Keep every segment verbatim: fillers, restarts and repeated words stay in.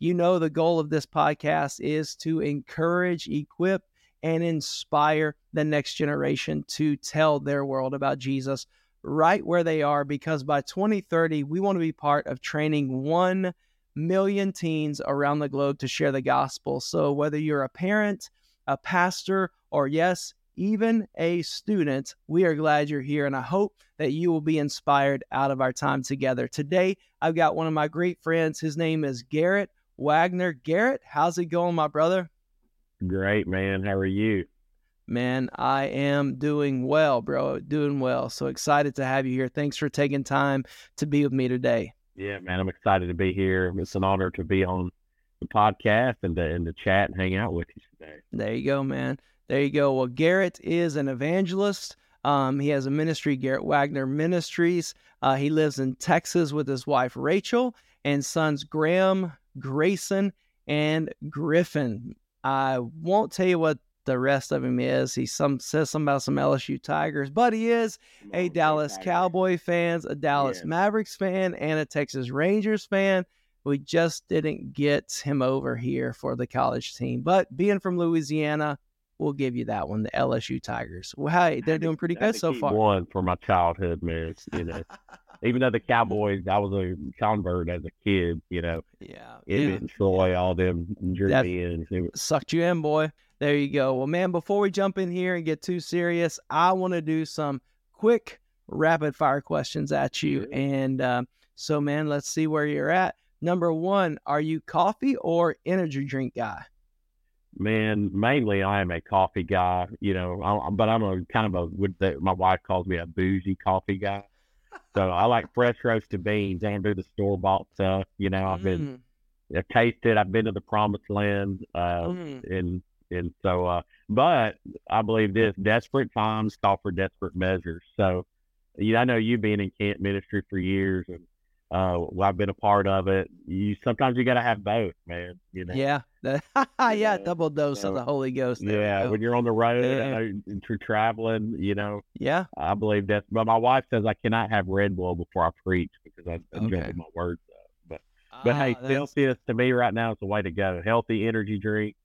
You know the goal of this podcast is to encourage, equip, and inspire the next generation to tell their world about Jesus right where they are, because by twenty thirty, we want to be part of training one million teens around the globe to share the gospel. So whether you're a parent, a pastor, or yes, even a student, we are glad you're here, and I hope that you will be inspired out of our time together. Today, I've got one of my great friends. His name is Garrett Wagoner. Garrett, how's it going, my brother? Great, man. How are you? Man, I am doing well, bro. Doing well. So excited to have you here. Thanks for taking time to be with me today. Yeah, man. I'm excited to be here. It's an honor to be on the podcast and to, and to chat and hang out with you today. There you go, man. There you go. Well, Garrett is an evangelist. Um, he has a ministry, Garrett Wagoner Ministries. Uh, he lives in Texas with his wife, Rachel, and sons, Graham, Grayson, and Griffin. I won't tell you what the rest of him is. He some says something about some L S U Tigers, but he is a Dallas Cowboy fan, a Dallas yeah. Mavericks fan, and a Texas Rangers fan. We just didn't get him over here for the college team. But being from Louisiana, we'll give you that one, the L S U Tigers. Well, hey, they're doing pretty good so far. One for my childhood, man. It's, you know, even though the Cowboys, I was a convert as a kid. You know, yeah, it yeah. didn't enjoy all them Europeans. Sucked you in, boy. There you go. Well, man, before we jump in here and get too serious, I want to do some quick rapid fire questions at you. Yeah. And um, so, man, let's see where you're at. Number one, are you coffee or energy drink guy? Man, mainly I am a coffee guy, you know, I, but I'm a kind of a, my wife calls me a bougie coffee guy. So I like fresh roasted beans and do the store-bought stuff. You know, I've been, mm. I've tasted, I've been to the promised land. Uh, mm. And, and so, uh, but I believe this, desperate times call for desperate measures. So, you know, I know you've been in camp ministry for years and, Uh, well, I've been a part of it. You sometimes you gotta have both, man. You know. Yeah, yeah, double dose so, of the Holy Ghost. There yeah, you know. When you're on the road, yeah. uh, you're traveling, you know. Yeah, I believe that. But my wife says I cannot have Red Bull before I preach because I, I okay. jumble my words up. But ah, but hey, Celsius to me right now is the way to go. Healthy energy drink.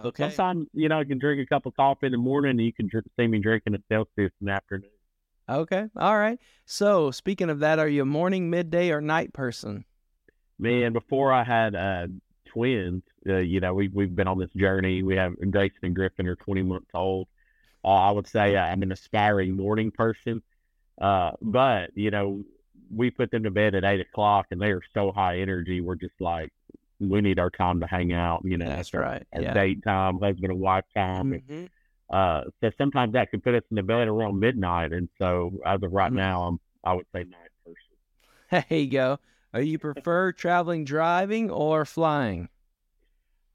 So okay. Sometimes you know you can drink a cup of coffee in the morning, and you can drink, see me drinking a Celsius in the afternoon. Okay. All right. So speaking of that, are you a morning, midday, or night person? Man, before I had uh, twins, uh, you know, we, we've been on this journey. We have Grayson and Griffin are twenty months old. Uh, I would say uh, I'm an aspiring morning person. Uh, but, you know, we put them to bed at eight o'clock and they are so high energy. We're just like, we need our time to hang out, you know. That's right. Yeah. Date time, husband and wife time. Mm-hmm. And, Uh, so sometimes that could put us in the bed around midnight. And so as of right now, I'm, I would say night person. There you go. Are you prefer traveling, driving or flying?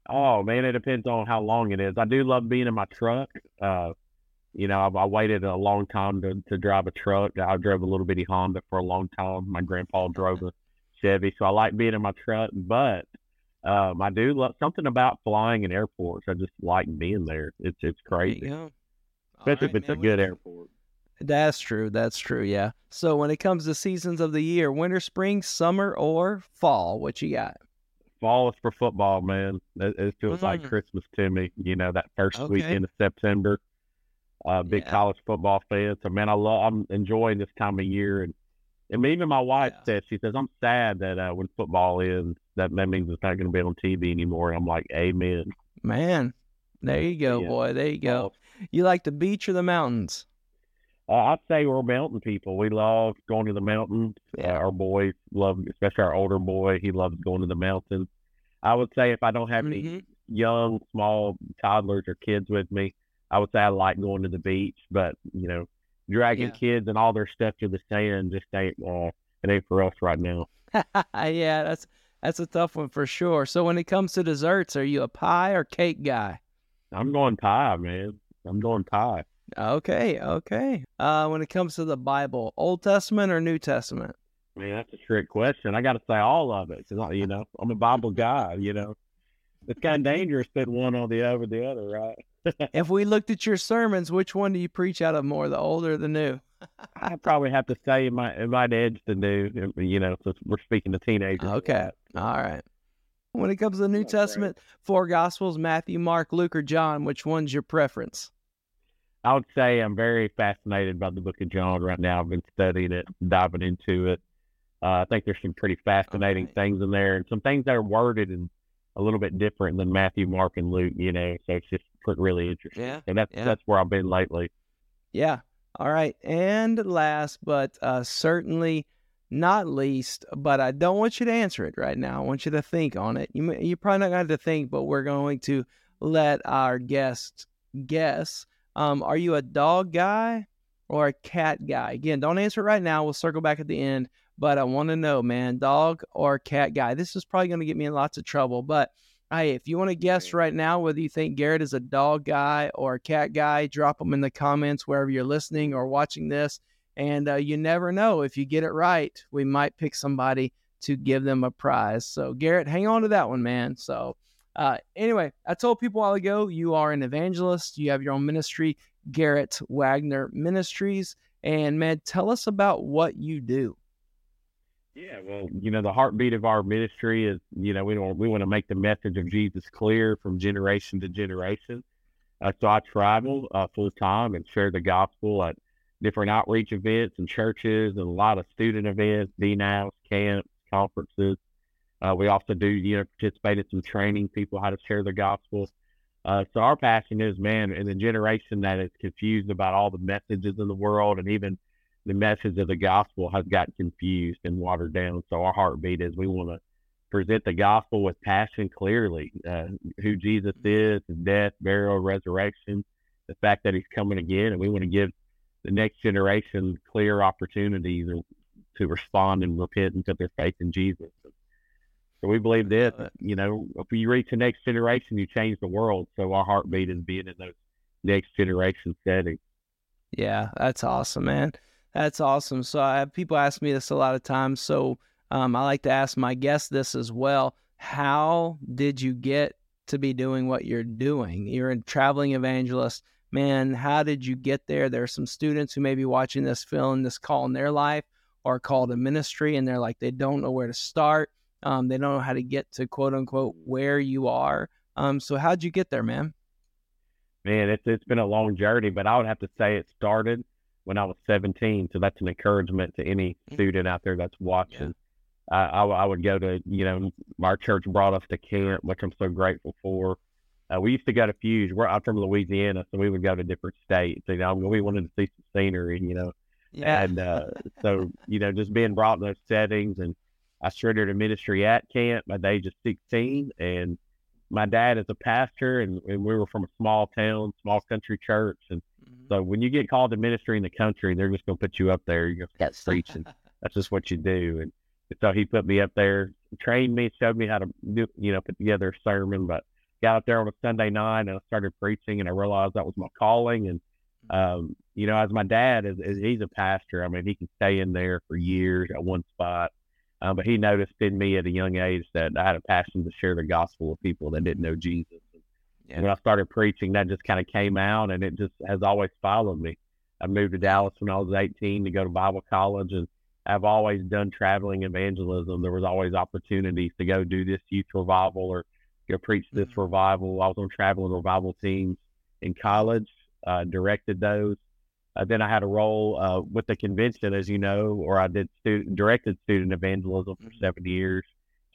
Oh man, it depends on how long it is. I do love being in my truck. Uh, you know, I, I waited a long time to, to drive a truck. I drove a little bitty Honda for a long time. My grandpa drove a Chevy. So I like being in my truck, but Um, I do love something about flying in airports. I just like being there. It's it's crazy, especially if it's a good airport. That's true. That's true. Yeah. So when it comes to seasons of the year, winter, spring, summer, or fall, what you got? Fall is for football, man. It, it feels mm-hmm. like Christmas to me. You know, that first okay. weekend of September, uh, big yeah. college football fan. So man, I love. I'm enjoying this time of year, and and even my wife yeah. says she says I'm sad that uh, when football ends. That, that means it's not going to be on T V anymore. I'm like, amen. Man, there you go, yeah. boy. There you go. You like the beach or the mountains? Uh, I'd say we're mountain people. We love going to the mountains. Yeah. Uh, our boys love, especially our older boy, he loves going to the mountains. I would say if I don't have mm-hmm. any young, small toddlers or kids with me, I would say I like going to the beach. But, you know, dragging yeah. kids and all their stuff to the sand just ain't, uh, it ain't for us right now. yeah, that's... That's a tough one for sure. So when it comes to desserts, are you a pie or cake guy? I'm going pie, man. I'm going pie. Okay, okay. Uh, when it comes to the Bible, Old Testament or New Testament? Man, that's a trick question. I got to say all of it. You know, I'm a Bible guy, you know. It's kind of dangerous putting one on the over the other, right? If we looked at your sermons, which one do you preach out of more, the old or the new? I probably have to say it might, it might edge the new, you know, so we're speaking to teenagers. Okay. All right. when it comes to the New That's Testament? Right. Four Gospels, Matthew, Mark, Luke, or John, which one's your preference? I would say I'm very fascinated by the book of John right now. I've been studying it, diving into it. Uh, I think there's some pretty fascinating right. things in there, and some things that are worded and a little bit different than Matthew, Mark, and Luke, you know, so it's just really interesting. Yeah, and that's, yeah. that's where I've been lately. Yeah. All right. And last, but uh, certainly not least, but I don't want you to answer it right now. I want you to think on it. You, you're probably not going to have to think, but we're going to let our guests guess. Um, are you a dog guy or a cat guy? Again, don't answer it right now. We'll circle back at the end. But I want to know, man, dog or cat guy? This is probably going to get me in lots of trouble. But, hey, if you want to guess right now whether you think Garrett is a dog guy or a cat guy, drop them in the comments wherever you're listening or watching this. And uh, you never know. If you get it right, we might pick somebody to give them a prize. So, Garrett, hang on to that one, man. So, uh, anyway, I told people a while ago, you are an evangelist. You have your own ministry, Garrett Wagoner Ministries. And, man, tell us about what you do. Yeah, well, you know, the heartbeat of our ministry is, you know, we don't we want to make the message of Jesus clear from generation to generation. Uh, so I travel uh, full time and share the gospel at different outreach events and churches, and a lot of student events, D N A Ws, camps, conferences. Uh, we also do, you know, participate in some training people how to share the gospel. Uh, so our passion is, man, in the generation that is confused about all the messages in the world, and even the message of the gospel has gotten confused and watered down. So our heartbeat is we want to present the gospel with passion clearly, uh, who Jesus is, his death, burial, resurrection, the fact that he's coming again. And we want to give the next generation clear opportunities to respond and repent and put their faith in Jesus. So we believe this, you know, if you reach the next generation, you change the world. So our heartbeat is being in those next generation settings. Yeah, that's awesome, man. That's awesome. So I have people ask me this a lot of times. So um, I like to ask my guests this as well. How did you get to be doing what you're doing? You're a traveling evangelist. Man, how did you get there? There are some students who may be watching this, feeling this call in their life or call to ministry, and they're like, they don't know where to start. Um, they don't know how to get to, quote, unquote, where you are. Um, so how'd you get there, man? Man, it's it's been a long journey, but I would have to say it started when I was seventeen. So that's an encouragement to any student out there that's watching. Yeah. Uh, I, I would go to, you know, our church brought us to camp, which I'm so grateful for. Uh, we used to go to Fuge. We're out from Louisiana, so we would go to different states. You know, we wanted to see some scenery, you know. Yeah. And uh, so, you know, just being brought in those settings. And I surrendered to ministry at camp by the age of sixteen. And my dad is a pastor, and, and we were from a small town, small country church. And so when you get called to ministry in the country, they're just going to put you up there. You're going to start preaching. That's just what you do. And so he put me up there, trained me, showed me how to do, you know, put together a sermon. But got up there on a Sunday night, and I started preaching, and I realized that was my calling. And, um, you know, as my dad, is, is he's a pastor. I mean, he can stay in there for years at one spot. Um, but he noticed in me at a young age that I had a passion to share the gospel with people that didn't know Jesus. Yeah. When I started preaching, that just kind of came out, and it just has always followed me. I moved to Dallas when I was eighteen to go to Bible college, and I've always done traveling evangelism. There was always opportunities to go do this youth revival or go preach this mm-hmm. revival. I was on traveling revival teams in college, uh, directed those. Uh, then I had a role uh, with the convention, as you know, or I did student, directed student evangelism for mm-hmm. seven years,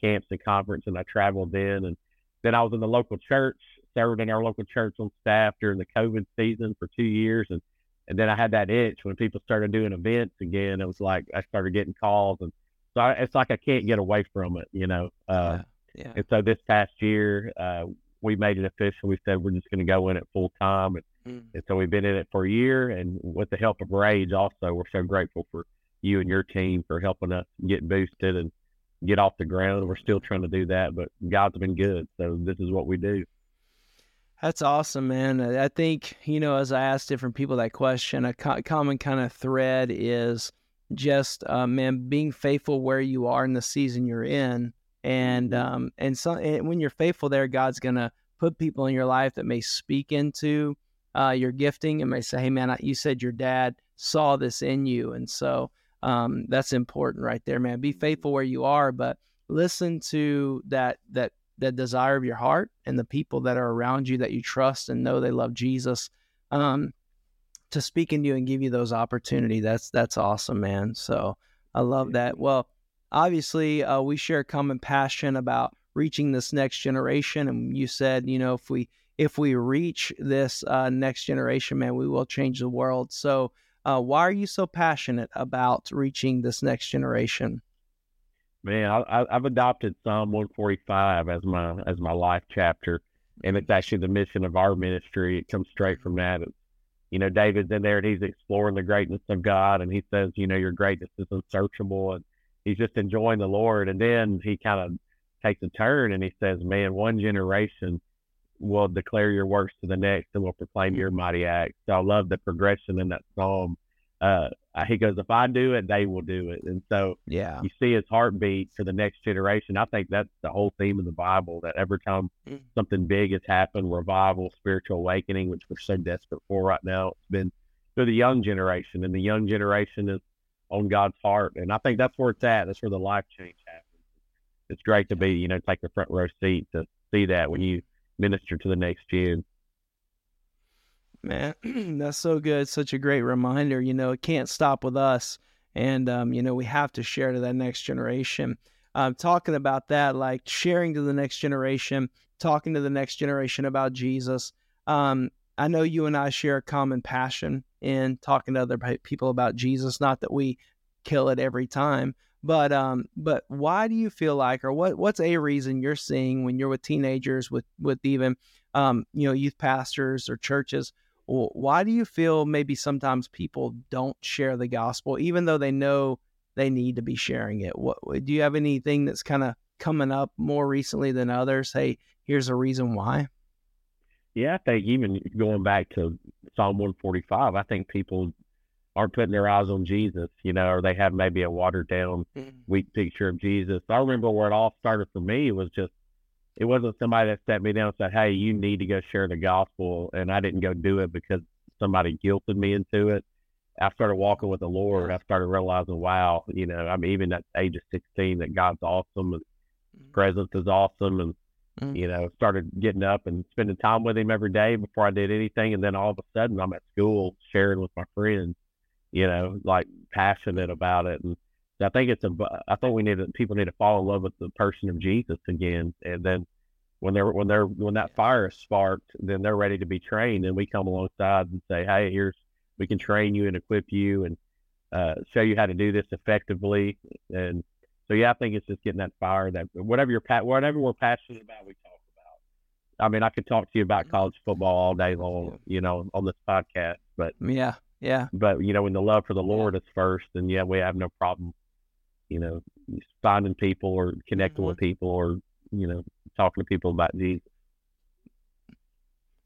camps and conference, and I traveled then. And then I was in the local church, served in our local church on staff during the COVID season for two years. And, and then I had that itch when people started doing events again. It was like I started getting calls. And so I, it's like I can't get away from it, you know. Uh, yeah. Yeah. And so this past year, uh, we made it official. We said we're just going to go in it full time. And, mm. and so we've been in it for a year. And with the help of R A G E also, we're so grateful for you and your team for helping us get boosted and get off the ground. We're still trying to do that, but God's been good. So this is what we do. That's awesome, man. I think, you know, as I ask different people that question, a co- common kind of thread is just, uh, man, being faithful where you are in the season you're in. And um, and, so, and when you're faithful there, God's going to put people in your life that may speak into uh, your gifting and may say, hey, man, I, you said your dad saw this in you. And so um, that's important right there, man. Be faithful where you are, but listen to that that the desire of your heart and the people that are around you that you trust and know they love Jesus, um, to speak into you and give you those opportunity. That's, that's awesome, man. So I love that. Well, obviously uh, we share a common passion about reaching this next generation. And you said, you know, if we, if we reach this uh, next generation, man, we will change the world. So uh, why are you so passionate about reaching this next generation? Man, I, I've adopted Psalm one forty-five as my as my life chapter, and it's actually the mission of our ministry. It comes straight from that. It's, you know, David's in there, and he's exploring the greatness of God, and he says, you know, your greatness is unsearchable, and he's just enjoying the Lord. And then he kind of takes a turn, and he says, man, one generation will declare your works to the next and will proclaim your mighty acts. So I love the progression in that psalm. Uh, he goes, if I do it, they will do it. And so yeah. you see his heartbeat for the next generation. I think that's the whole theme of the Bible, that every time mm. something big has happened, revival, spiritual awakening, which we're so desperate for right now, it's been through the young generation, and the young generation is on God's heart. And I think that's where it's at. That's where the life change happens. It's great to be, you know, take the front row seat to see that when you minister to the next gen. Man, that's so good. Such a great reminder. You know, it can't stop with us. And, um, you know, we have to share to that next generation. Um, talking about that, like sharing to the next generation, talking to the next generation about Jesus. Um, I know you and I share a common passion in talking to other people about Jesus. Not that we kill it every time, but um, but why do you feel like, or what what's a reason you're seeing when you're with teenagers, with, with even, um, you know, youth pastors or churches? Why do you feel maybe sometimes people don't share the gospel, even though they know they need to be sharing it? What, do you have anything that's kind of coming up more recently than others? Hey, here's a reason why. Yeah, I think even going back to Psalm one forty-five, I think people aren't putting their eyes on Jesus, you know, or they have maybe a watered down, mm-hmm. weak picture of Jesus. I remember where it all started for me was just, it wasn't somebody that sat me down and said, hey, you need to go share the gospel. And I didn't go do it because somebody guilted me into it. I started walking with the Lord. I started realizing, wow, you know, I'm even at the age of sixteen, that God's awesome and His presence is awesome. And, mm-hmm. you know, started getting up and spending time with Him every day before I did anything. And then all of a sudden I'm at school sharing with my friends, you know, like passionate about it. And I think it's a, I think we need to, people need to fall in love with the person of Jesus again. And then when they're, when they're, when that fire is sparked, then they're ready to be trained, and we come alongside and say, hey, here's, we can train you and equip you and uh, show you how to do this effectively. And so, yeah, I think it's just getting that fire, that whatever you're, whatever we're passionate about, we talk about. I mean, I could talk to you about college football all day long, you know, on this podcast, but yeah, yeah. But you know, when the love for the Lord is first, then yeah, we have no problem, you know, finding people or connecting mm-hmm. with people, or, you know, talking to people about Jesus.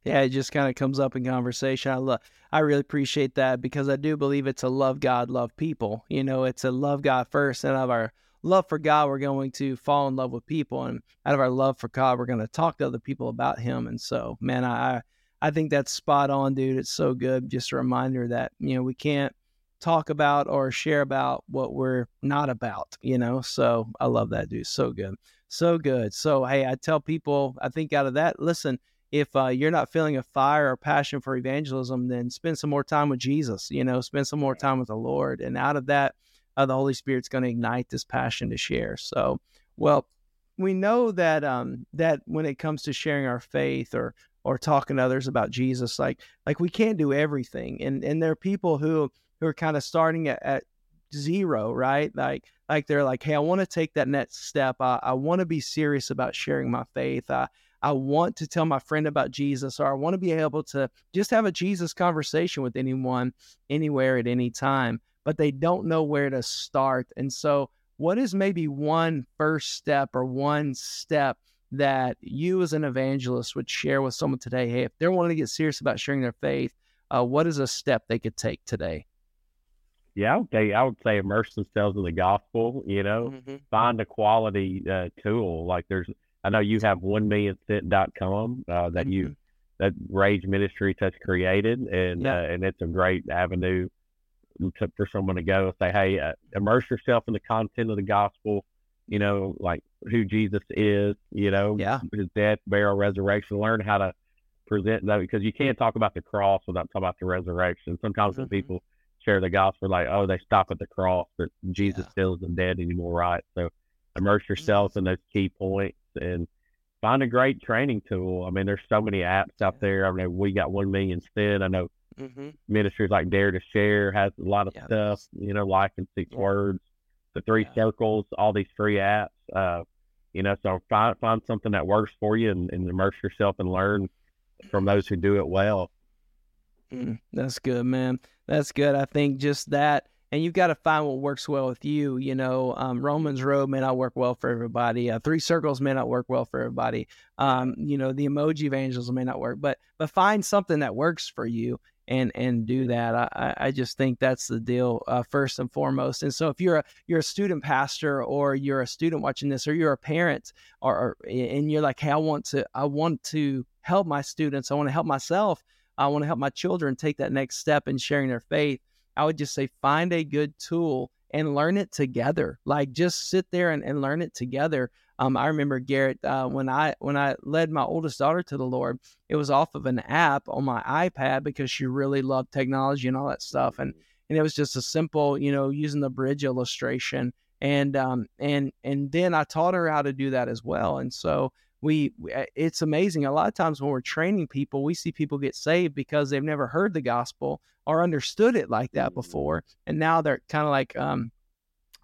Yeah, it just kind of comes up in conversation. I love, I really appreciate that, because I do believe it's a love God, love people. You know, it's a love God first, and out of our love for God, we're going to fall in love with people, and out of our love for God, we're going to talk to other people about Him. And so, man, I, I think that's spot on, dude. It's so good. Just a reminder that, you know, we can't talk about or share about what we're not about, you know? So I love that, dude. So good. So good. So, hey, I tell people, I think out of that, listen, if uh, you're not feeling a fire or passion for evangelism, then spend some more time with Jesus, you know, spend some more time with the Lord. And out of that, uh, the Holy Spirit's going to ignite this passion to share. So, well, we know that, um, that when it comes to sharing our faith or, or talking to others about Jesus, like, like we can't do everything. And, and there are people who, who are kind of starting at, at zero, right? Like, like they're like, hey, I want to take that next step. I, I want to be serious about sharing my faith. I, I want to tell my friend about Jesus, or I want to be able to just have a Jesus conversation with anyone, anywhere, at any time, but they don't know where to start. And so what is maybe one first step or one step that you as an evangelist would share with someone today? Hey, if they're wanting to get serious about sharing their faith, uh, what is a step they could take today? Yeah, I would, say, I would say immerse themselves in the gospel, you know, mm-hmm. find a quality uh, tool. Like there's, I know you have one million cent dot com uh, that mm-hmm. you, that R A G E Ministries has created, and yeah. uh, and it's a great avenue to, for someone to go and say, hey, uh, immerse yourself in the content of the gospel, you know, like who Jesus is, you know, yeah. his death, burial, resurrection, learn how to present that, because you can't talk about the cross without talking about the resurrection. Sometimes when mm-hmm. people share the gospel, like, oh, they stop at the cross, but Jesus yeah. still isn't dead anymore, right? So immerse yourself mm-hmm. in those key points and find a great training tool. I mean, there's so many apps out there. I mean, we got one million cent. I know mm-hmm. ministries like Dare to Share has a lot of yeah. stuff, you know, Life in Six yeah. Words, the Three yeah. Circles, all these free apps, uh, you know, so find find something that works for you and, and immerse yourself and learn from those who do it well. Mm, that's good, man. That's good. I think just that, and you've got to find what works well with you. You know, um, Romans Road may not work well for everybody. Uh, Three Circles may not work well for everybody. Um, you know, the emoji evangelism may not work, but but find something that works for you and and do that. I, I just think that's the deal uh, first and foremost. And so if you're a you're a student pastor, or you're a student watching this, or you're a parent, or, or and you're like, hey, I want to I want to help my students. I want to help myself. I want to help my children take that next step in sharing their faith. I would just say find a good tool and learn it together. Like just sit there and, and learn it together. Um, I remember, Garrett, uh, when I when I led my oldest daughter to the Lord, it was off of an app on my iPad because she really loved technology and all that stuff. And and it was just a simple, you know, using the bridge illustration. And um and and then I taught her how to do that as well. And so we, it's amazing. A lot of times when we're training people, we see people get saved because they've never heard the gospel or understood it like that before. And now they're kind of like, um,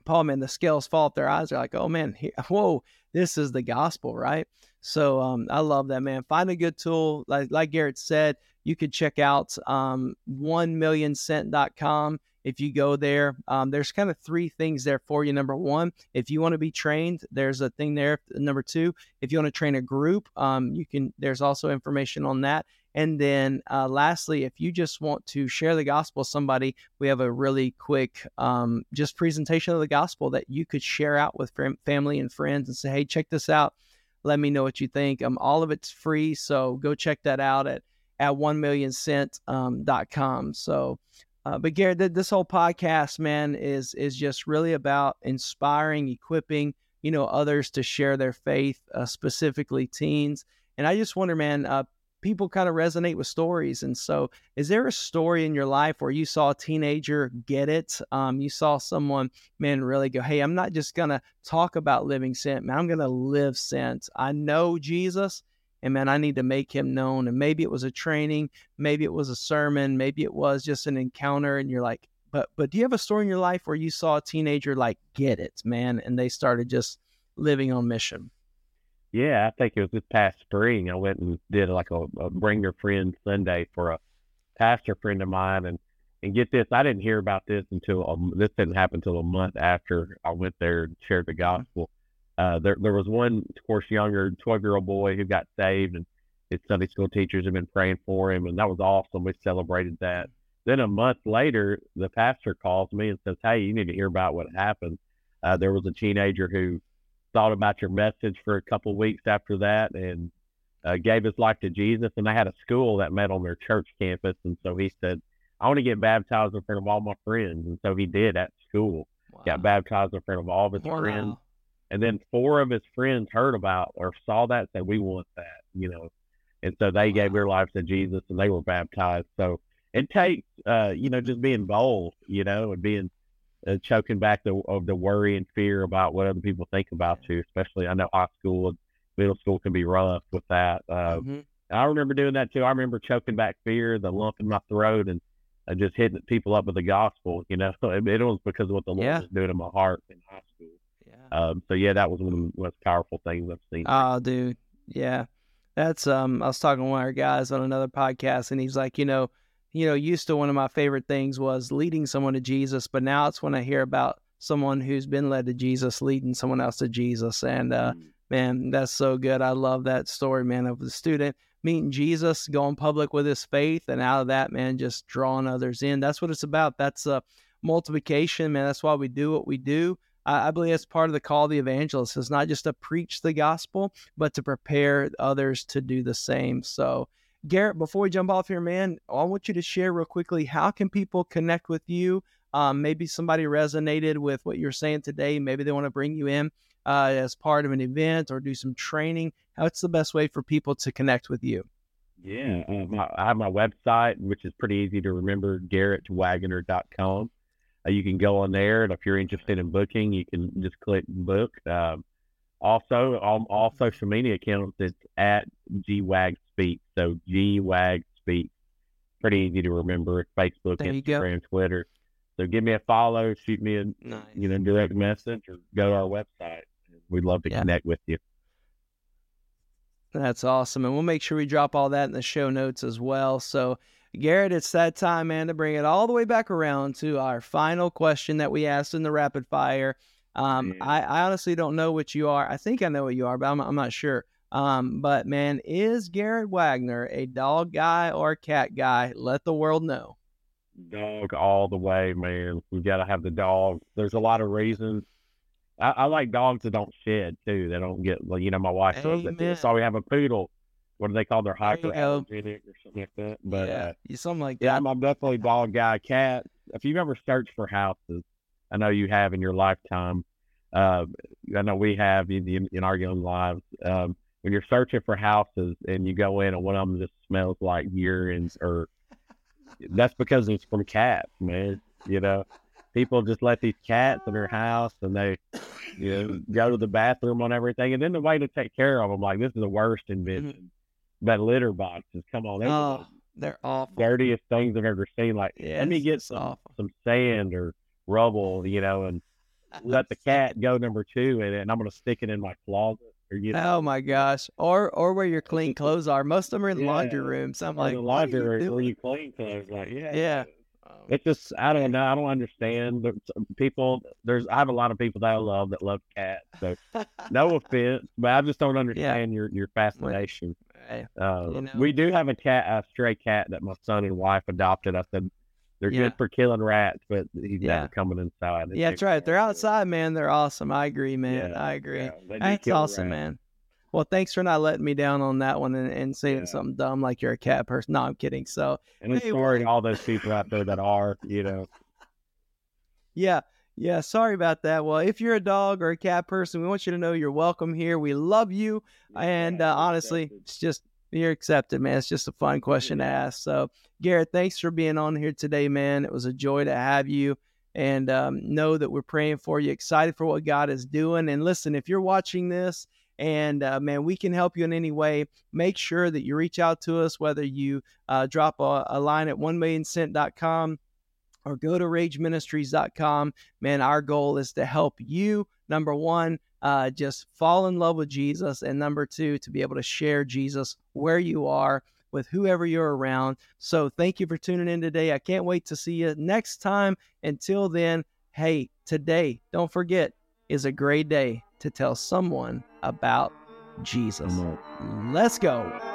Paul, man, the scales fall off their eyes. They're like, oh man, he, whoa, this is the gospel, right? So, um, I love that, man. Find a good tool. Like, like Garrett said, you could check out, um, one million cent dot com. If you go there, um, there's kind of three things there for you. Number one, if you want to be trained, there's a thing there. Number two, if you want to train a group, um, you can. There's also information on that. And then uh, lastly, if you just want to share the gospel with somebody, we have a really quick um, just presentation of the gospel that you could share out with fam- family and friends and say, hey, check this out. Let me know what you think. Um, all of it's free, so go check that out at, at one million cent dot com. So... Uh, but Garrett, th- this whole podcast, man, is is just really about inspiring, equipping, you know, others to share their faith, uh, specifically teens. And I just wonder, man, uh, people kind of resonate with stories. And so is there a story in your life where you saw a teenager get it? Um, you saw someone, man, really go, hey, I'm not just going to talk about living sent, man, I'm going to live sent. I know Jesus. And man, I need to make him known. And maybe it was a training, maybe it was a sermon, maybe it was just an encounter. And you're like, but but do you have a story in your life where you saw a teenager like get it, man, and they started just living on mission? Yeah, I think it was this past spring. I went and did like a, a Bring Your Friend Sunday for a pastor friend of mine. And and get this, I didn't hear about this until um, this didn't happen until a month after I went there and shared the gospel. Mm-hmm. Uh, there, there was one, of course, younger twelve-year-old boy who got saved, and his Sunday school teachers had been praying for him, and that was awesome. We celebrated that. Then a month later, the pastor calls me and says, hey, you need to hear about what happened. Uh, there was a teenager who thought about your message for a couple weeks after that and uh, gave his life to Jesus, and they had a school that met on their church campus, and so he said, I want to get baptized in front of all my friends, and so he did at school. Wow. Got baptized in front of all of his wow. friends. And then four of his friends heard about or saw that and said, we want that, you know. And so they wow. gave their lives to Jesus and they were baptized. So it takes, uh, you know, just being bold, you know, and being uh, choking back the of the worry and fear about what other people think about yeah. you, especially I know high school and middle school can be rough with that. Uh, mm-hmm. I remember doing that too. I remember choking back fear, the lump in my throat, and uh, just hitting people up with the gospel, you know. So it, it was because of what the Lord yeah. was doing in my heart in high school. Um, so yeah, that was one of the most powerful things I've seen. Oh, dude. Yeah. That's, um, I was talking to one of our guys on another podcast and he's like, you know, you know, used to one of my favorite things was leading someone to Jesus, but now it's when I hear about someone who's been led to Jesus, leading someone else to Jesus. And, uh, mm. man, that's so good. I love that story, man, of the student meeting Jesus, going public with his faith. And out of that, man, just drawing others in. That's what it's about. That's uh multiplication, man. That's why we do what we do. I believe that's part of the call of the evangelist. It's not just to preach the gospel, but to prepare others to do the same. So, Garrett, before we jump off here, man, I want you to share real quickly, how can people connect with you? Um, maybe somebody resonated with what you're saying today. Maybe they want to bring you in uh, as part of an event or do some training? What's the best way for people to connect with you? Yeah, um, I have my website, which is pretty easy to remember, Garrett Wagoner dot com. Uh, you can go on there, and if you're interested in booking, you can just click book. Um, also, on all social media accounts, it's at GWagSpeak. So GWagSpeak, pretty easy to remember. It's Facebook, there Instagram, Twitter. So give me a follow, shoot me a nice. you know direct message, or go to our website. We'd love to yeah. connect with you. That's awesome, and we'll make sure we drop all that in the show notes as well. So, Garrett, it's that time, man, to bring it all the way back around to our final question that we asked in the rapid fire. Um, I, I honestly don't know what you are. I think I know what you are, but I'm, I'm not sure. Um, but, man, is Garrett Wagoner a dog guy or a cat guy? Let the world know. Dog all the way, man. We've got to have the dog. There's a lot of reasons. I, I like dogs that don't shed, too. They don't get, you know, my wife loves it. So we have a poodle. What do they call their hyperallergenic or something like that? But yeah, uh, something like that. Yeah, I'm, I'm definitely dog guy, cat. If you've ever searched for houses, I know you have in your lifetime. Uh, I know we have in, in, in our young lives. Um, when you're searching for houses and you go in and one of them just smells like urine, or that's because it's from cats, man. You know, people just let these cats in their house, and they, you know, go to the bathroom on everything. And then the way to take care of them, like, this is the worst invention. Mm-hmm. But litter boxes, come on. They're, oh, they're awful. Dirtiest things I've ever seen. Like, yes, let me get some, some sand or rubble, you know, and let the cat go number two in it, and I'm going to stick it in my closet. Or, you know, oh, my gosh. Or or where your clean clothes are. Most of them are in the yeah, laundry room. So I'm like, the laundry room where you clean clothes. Like, yeah. Yeah. It's just, I don't know. I don't understand. But people, there's, I have a lot of people that I love that love cats. So no offense, but I just don't understand yeah. your, your fascination. Right. Uh, you know. We do have a cat, a stray cat that my son and wife adopted. I said, they're yeah. good for killing rats, but he's yeah. never coming inside. Yeah, that's right. They're outside, man. They're awesome. I agree, man. Yeah, I agree. Yeah, that's awesome, rats. Man. Well, thanks for not letting me down on that one and, and saying yeah. something dumb like you're a cat person. No, I'm kidding. So, and I'm hey, sorry to all those people out there that are, you know. Yeah, yeah. Sorry about that. Well, if you're a dog or a cat person, we want you to know you're welcome here. We love you, yeah, and uh, honestly, accepted. It's just you're accepted, man. It's just a fun question yeah. to ask. So, Garrett, thanks for being on here today, man. It was a joy to have you, and um, know that we're praying for you, excited for what God is doing. And listen, if you're watching this, and, uh, man, we can help you in any way. Make sure that you reach out to us, whether you uh, drop a, a line at one million cent dot com or go to R A G E Ministries dot com. Man, our goal is to help you, number one, uh, just fall in love with Jesus, and number two, to be able to share Jesus where you are with whoever you're around. So thank you for tuning in today. I can't wait to see you next time. Until then, hey, today, don't forget, is a great day to tell someone about Jesus. Let's go.